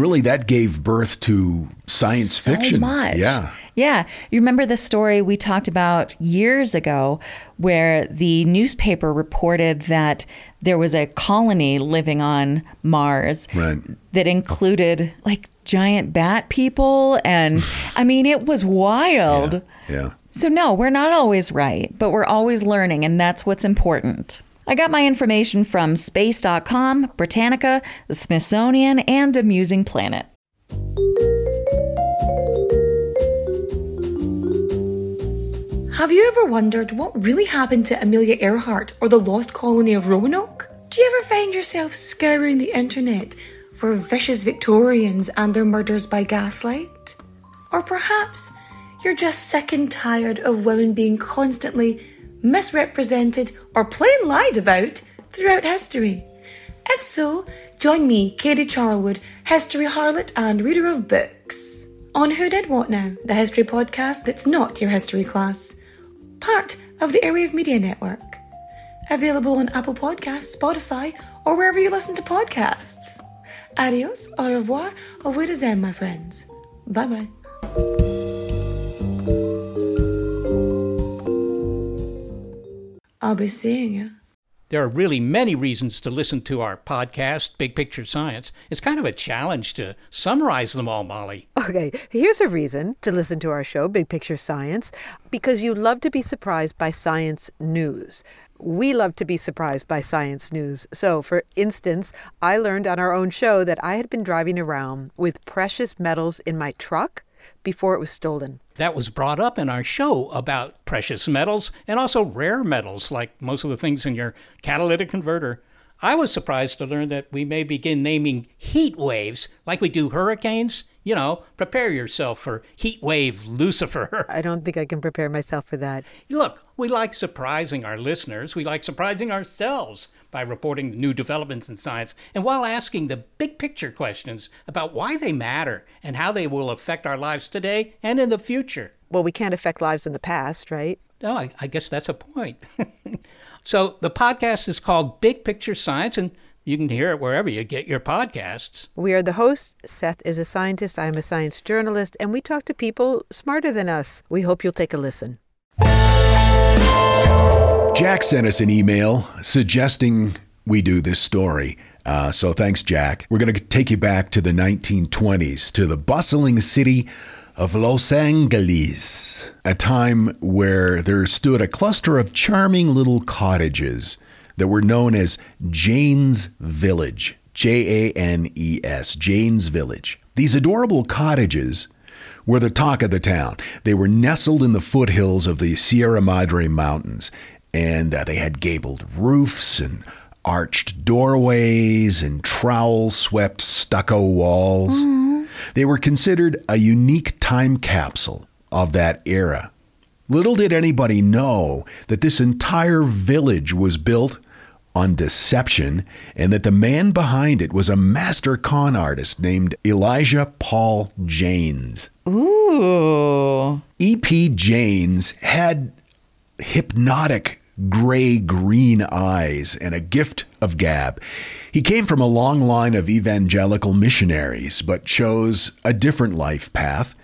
really that gave birth to science fiction. So much. Yeah. Yeah. You remember the story we talked about years ago where the newspaper reported that there was a colony living on Mars that included like giant bat people. And I mean, it was wild. Yeah. So no, we're not always right, but we're always learning, and that's what's important. I got my information from space.com, Britannica, the Smithsonian, and Amusing Planet. Have you ever wondered what really happened to Amelia Earhart or the lost colony of Roanoke? Do you ever find yourself scouring the internet for vicious Victorians and their murders by gaslight? Or perhaps you're just sick and tired of women being constantly misrepresented or plain lied about throughout history. If so, join me, Katie Charlwood, history harlot and reader of books, on Who Did What Now, the history podcast that's not your history class, part of the Airwave Media Network. Available on Apple Podcasts, Spotify, or wherever you listen to podcasts. Adios, au revoir, au revoir de zen, my friends. Bye-bye. I'll be seeing you. There are really many reasons to listen to our podcast, Big Picture Science. It's kind of a challenge to summarize them all, Molly. Okay, here's a reason to listen to our show, Big Picture Science, because you love to be surprised by science news. We love to be surprised by science news. So, for instance, I learned on our own show that I had been driving around with precious metals in my truck before it was stolen. That was brought up in our show about precious metals and also rare metals, like most of the things in your catalytic converter. I was surprised to learn that we may begin naming heat waves like we do hurricanes You know, prepare yourself for heat wave Lucifer. I don't think I can prepare myself for that. Look, we like surprising our listeners. We like surprising ourselves by reporting new developments in science and while asking the big picture questions about why they matter and how they will affect our lives today and in the future. Well, we can't affect lives in the past, right? Oh, I guess that's a point. So the podcast is called Big Picture Science, and you can hear it wherever you get your podcasts. We are the hosts. Seth is a scientist. I'm a science journalist. And we talk to people smarter than us. We hope you'll take a listen. Jack sent us an email suggesting we do this story. So thanks, Jack. We're going to take you back to the 1920s, to the bustling city of Los Angeles, a time where there stood a cluster of charming little cottages that were known as Jane's Village, Janes, Jane's Village. These adorable cottages were the talk of the town. They were nestled in the foothills of the Sierra Madre Mountains, and they had gabled roofs and arched doorways and trowel-swept stucco walls. Mm-hmm. They were considered a unique time capsule of that era. Little did anybody know that this entire village was built on deception and that the man behind it was a master con artist named Elijah Paul Jaynes. Ooh. E.P. Jaynes had hypnotic gray-green eyes and a gift of gab. He came from a long line of evangelical missionaries but chose a different life path.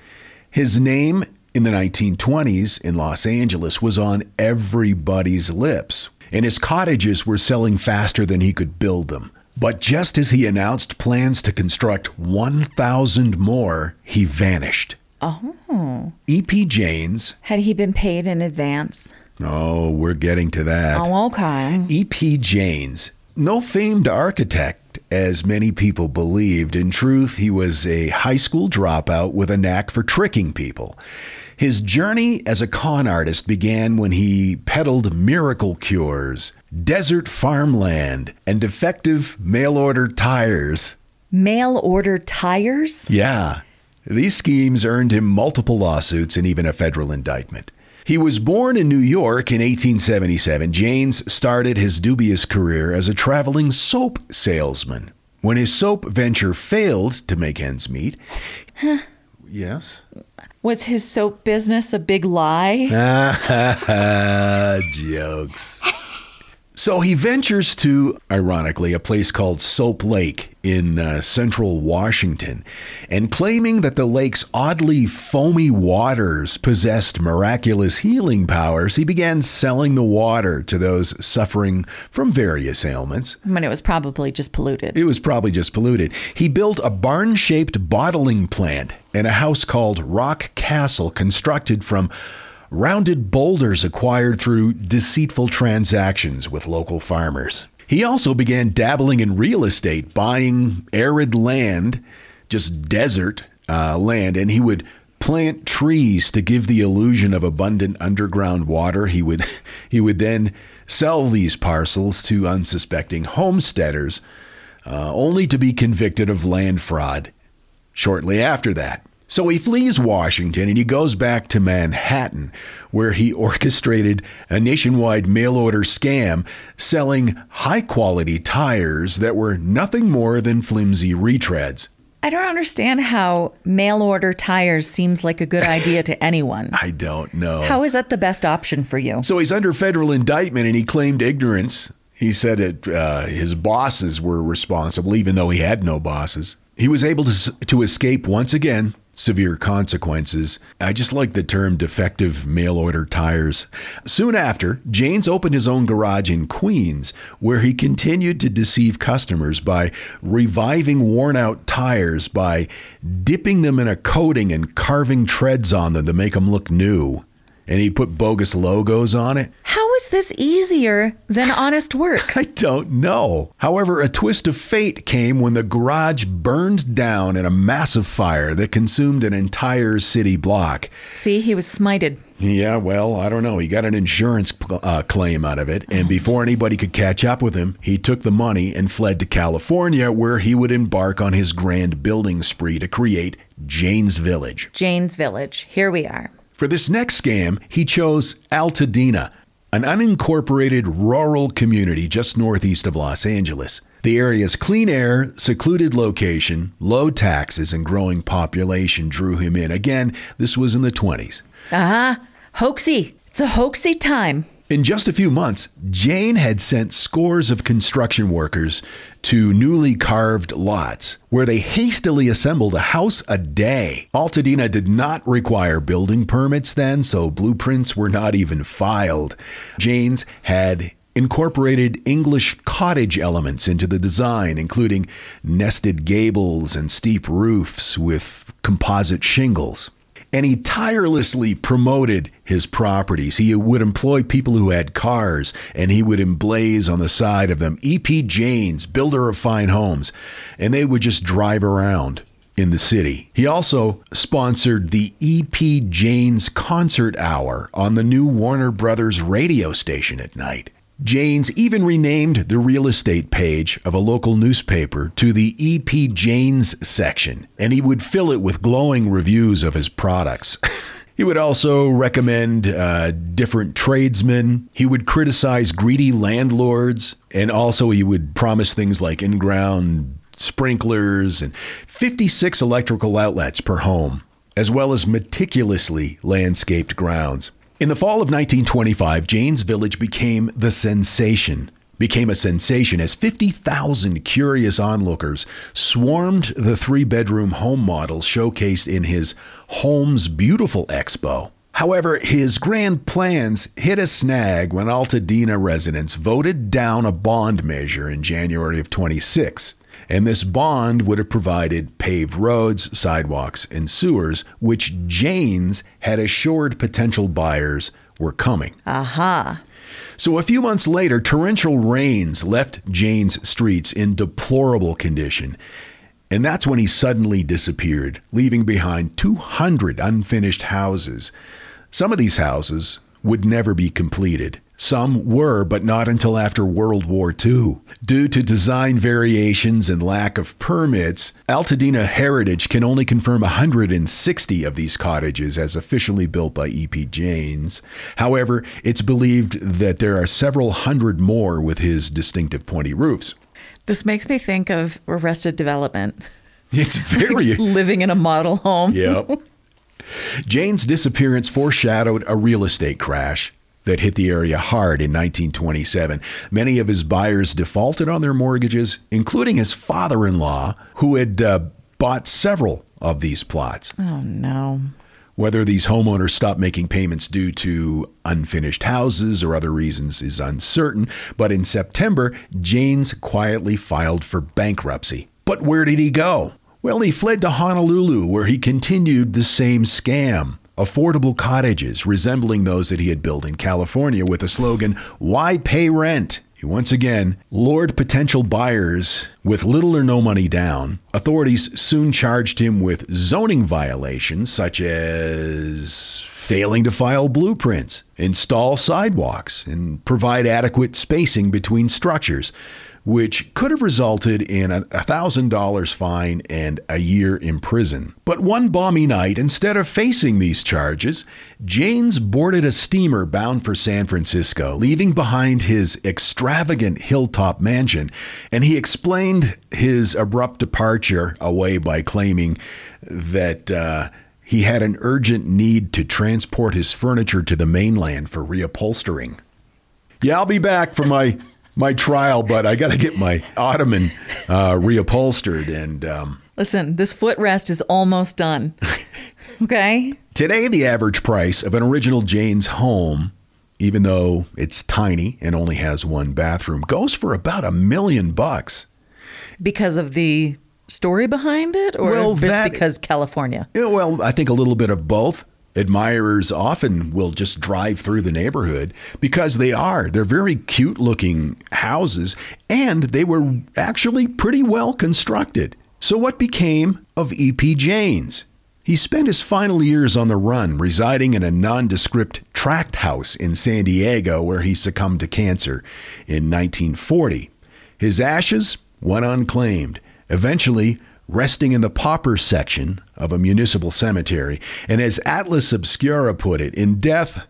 His name in the 1920s in Los Angeles was on everybody's lips, and his cottages were selling faster than he could build them. But just as he announced plans to construct 1,000 more, he vanished. Oh. E.P. Jaynes. Had he been paid in advance? Oh, we're getting to that. Oh, okay. E.P. Jaynes, no famed architect, as many people believed. In truth, he was a high school dropout with a knack for tricking people. His journey as a con artist began when he peddled miracle cures, desert farmland, and defective mail-order tires. Mail-order tires? Yeah. These schemes earned him multiple lawsuits and even a federal indictment. He was born in New York in 1877. Jaynes started his dubious career as a traveling soap salesman. When his soap venture failed to make ends meet... Huh. Yes? Was his soap business a big lie? Jokes. So he ventures to, ironically, a place called Soap Lake in central Washington, and claiming that the lake's oddly foamy waters possessed miraculous healing powers, he began selling the water to those suffering from various ailments. I mean, it was probably just polluted. He built a barn-shaped bottling plant and a house called Rock Castle, constructed from rounded boulders acquired through deceitful transactions with local farmers. He also began dabbling in real estate, buying arid land, just desert land, and he would plant trees to give the illusion of abundant underground water. He would then sell these parcels to unsuspecting homesteaders, only to be convicted of land fraud shortly after that. So he flees Washington and he goes back to Manhattan, where he orchestrated a nationwide mail-order scam, selling high-quality tires that were nothing more than flimsy retreads. I don't understand how mail-order tires seems like a good idea to anyone. I don't know. How is that the best option for you? So he's under federal indictment and he claimed ignorance. He said that his bosses were responsible, even though he had no bosses. He was able to escape once again. Severe consequences. I just like the term defective mail-order tires. Soon after, Jaynes opened his own garage in Queens, where he continued to deceive customers by reviving worn-out tires by dipping them in a coating and carving treads on them to make them look new. And he put bogus logos on it. How is this easier than honest work? I don't know. However, a twist of fate came when the garage burned down in a massive fire that consumed an entire city block. See, he was smited. Yeah, well, I don't know. He got an insurance claim out of it, and before anybody could catch up with him, he took the money and fled to California, where he would embark on his grand building spree to create Jane's Village. Jane's Village. Here we are. For this next scam, he chose Altadena, an unincorporated rural community just northeast of Los Angeles. The area's clean air, secluded location, low taxes, and growing population drew him in. Again, this was in the 20s. Uh-huh. Hoaxy. It's a hoaxy time. In just a few months, Jane had sent scores of construction workers to newly carved lots where they hastily assembled a house a day. Altadena did not require building permits then, so blueprints were not even filed. Jane's had incorporated English cottage elements into the design, including nested gables and steep roofs with composite shingles. And he tirelessly promoted his properties. He would employ people who had cars, and he would emblaze on the side of them, E.P. Jane's, builder of fine homes, and they would just drive around in the city. He also sponsored the E.P. Jane's Concert Hour on the new Warner Brothers radio station at night. Jane's even renamed the real estate page of a local newspaper to the E.P. Jane's section, and he would fill it with glowing reviews of his products. He would also recommend different tradesmen. He would criticize greedy landlords, and also he would promise things like in-ground sprinklers and 56 electrical outlets per home, as well as meticulously landscaped grounds. In the fall of 1925, Jane's Village became a sensation as 50,000 curious onlookers swarmed the three-bedroom home model showcased in his Home's Beautiful Expo. However, his grand plans hit a snag when Altadena residents voted down a bond measure in January of 26. And this bond would have provided paved roads, sidewalks, and sewers, which Jane's had assured potential buyers were coming. Aha. Uh-huh. So a few months later, torrential rains left Jane's streets in deplorable condition. And that's when he suddenly disappeared, leaving behind 200 unfinished houses. Some of these houses would never be completed. Some were, but not until after World War II. Due to design variations and lack of permits, Altadena Heritage can only confirm 160 of these cottages as officially built by E.P. Jane's. However, it's believed that there are several hundred more with his distinctive pointy roofs. This makes me think of Arrested Development. It's very... like living in a model home. Yep. Jane's disappearance foreshadowed a real estate crash that hit the area hard in 1927. Many of his buyers defaulted on their mortgages, including his father-in-law, who had bought several of these plots. Oh, no. Whether these homeowners stopped making payments due to unfinished houses or other reasons is uncertain, but in September, Jane's quietly filed for bankruptcy. But where did he go? Well, he fled to Honolulu, where he continued the same scam. Affordable cottages resembling those that he had built in California with the slogan, "Why pay rent?" He once again lured potential buyers with little or no money down. Authorities soon charged him with zoning violations such as failing to file blueprints, install sidewalks, and provide adequate spacing between structures, which could have resulted in a $1,000 fine and a year in prison. But one balmy night, instead of facing these charges, Jane's boarded a steamer bound for San Francisco, leaving behind his extravagant hilltop mansion, and he explained his abrupt departure away by claiming that he had an urgent need to transport his furniture to the mainland for reupholstering. Yeah, I'll be back for my trial, but I got to get my ottoman reupholstered. And listen, this footrest is almost done. Okay. Today, the average price of an original Jane's home, even though it's tiny and only has one bathroom, goes for about $1 million. Because of the story behind it, or just because California? Yeah, well, I think a little bit of both. Admirers often will just drive through the neighborhood because they're very cute looking houses, and they were actually pretty well constructed. So what became of E.P. Jaynes? He spent his final years on the run, residing in a nondescript tract house in San Diego, where he succumbed to cancer in 1940. His ashes went unclaimed, eventually resting in the pauper section of a municipal cemetery. And as Atlas Obscura put it, in death,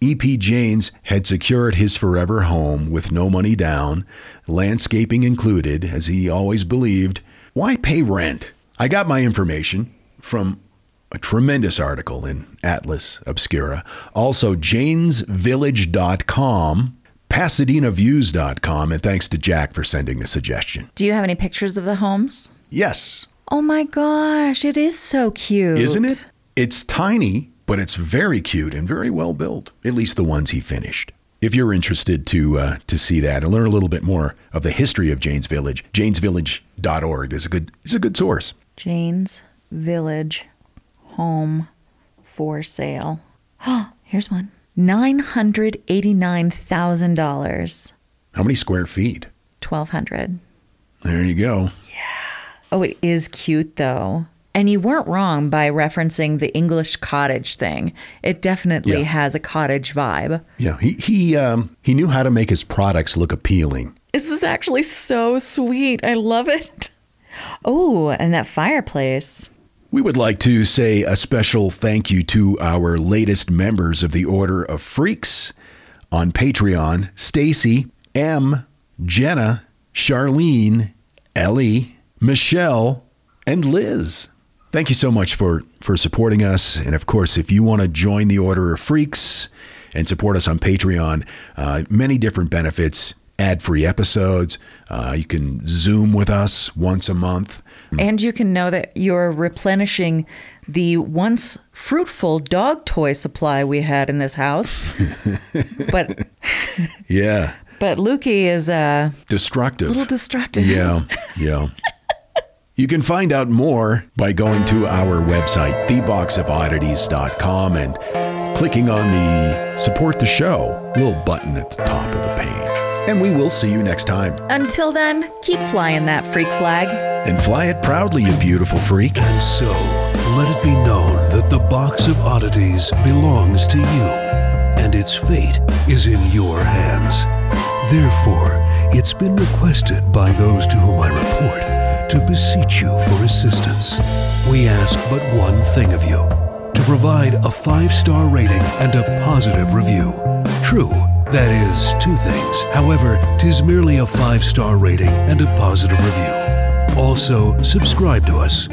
E.P. Jaynes had secured his forever home with no money down, landscaping included, as he always believed. Why pay rent? I got my information from a tremendous article in Atlas Obscura. Also, JaynesVillage.com, PasadenaViews.com, and thanks to Jack for sending the suggestion. Do you have any pictures of the homes? Yes. Oh my gosh, it is so cute. Isn't it? It's tiny, but it's very cute and very well built, at least the ones he finished. If you're interested to see that and learn a little bit more of the history of Jaynes Village, JaynesVillage.org is a good source. Jaynes Village home for sale. Oh, here's one. $989,000. How many square feet? 1,200. There you go. Yeah. Oh, it is cute, though. And you weren't wrong by referencing the English cottage thing. It definitely has a cottage vibe. Yeah, he knew how to make his products look appealing. This is actually so sweet. I love it. Oh, and that fireplace. We would like to say a special thank you to our latest members of the Order of Freaks on Patreon: Stacy, M, Jenna, Charlene, Ellie, Michelle, and Liz. Thank you so much for supporting us. And of course, if you want to join the Order of Freaks and support us on Patreon, many different benefits, ad-free episodes. You can Zoom with us once a month. And you can know that you're replenishing the once fruitful dog toy supply we had in this house. But yeah. But Lukey is destructive. A little destructive. Yeah, yeah. You can find out more by going to our website, theboxofoddities.com, and clicking on the Support the Show little button at the top of the page. And we will see you next time. Until then, keep flying that freak flag. And fly it proudly, you beautiful freak. And so, let it be known that the Box of Oddities belongs to you, and its fate is in your hands. Therefore, it's been requested by those to whom I report to beseech you for assistance. We ask but one thing of you: to provide a 5-star rating and a positive review. True, that is 2 things. However, 'tis merely a 5-star rating and a positive review. Also, subscribe to us.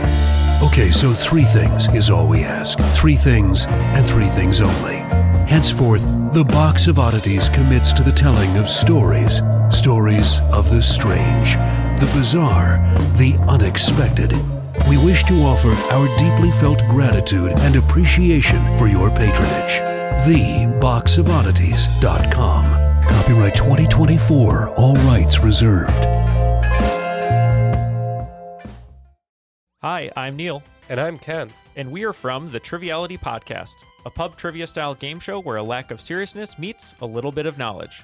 Okay, so 3 things is all we ask. 3 things and 3 things only. Henceforth, the Box of Oddities commits to the telling of stories. Stories of the strange, the bizarre, the unexpected. We wish to offer our deeply felt gratitude and appreciation for your patronage. TheBoxOfOddities.com. Copyright 2024. All rights reserved. Hi, I'm Neil. And I'm Ken. And we are from the Triviality Podcast, a pub trivia-style game show where a lack of seriousness meets a little bit of knowledge.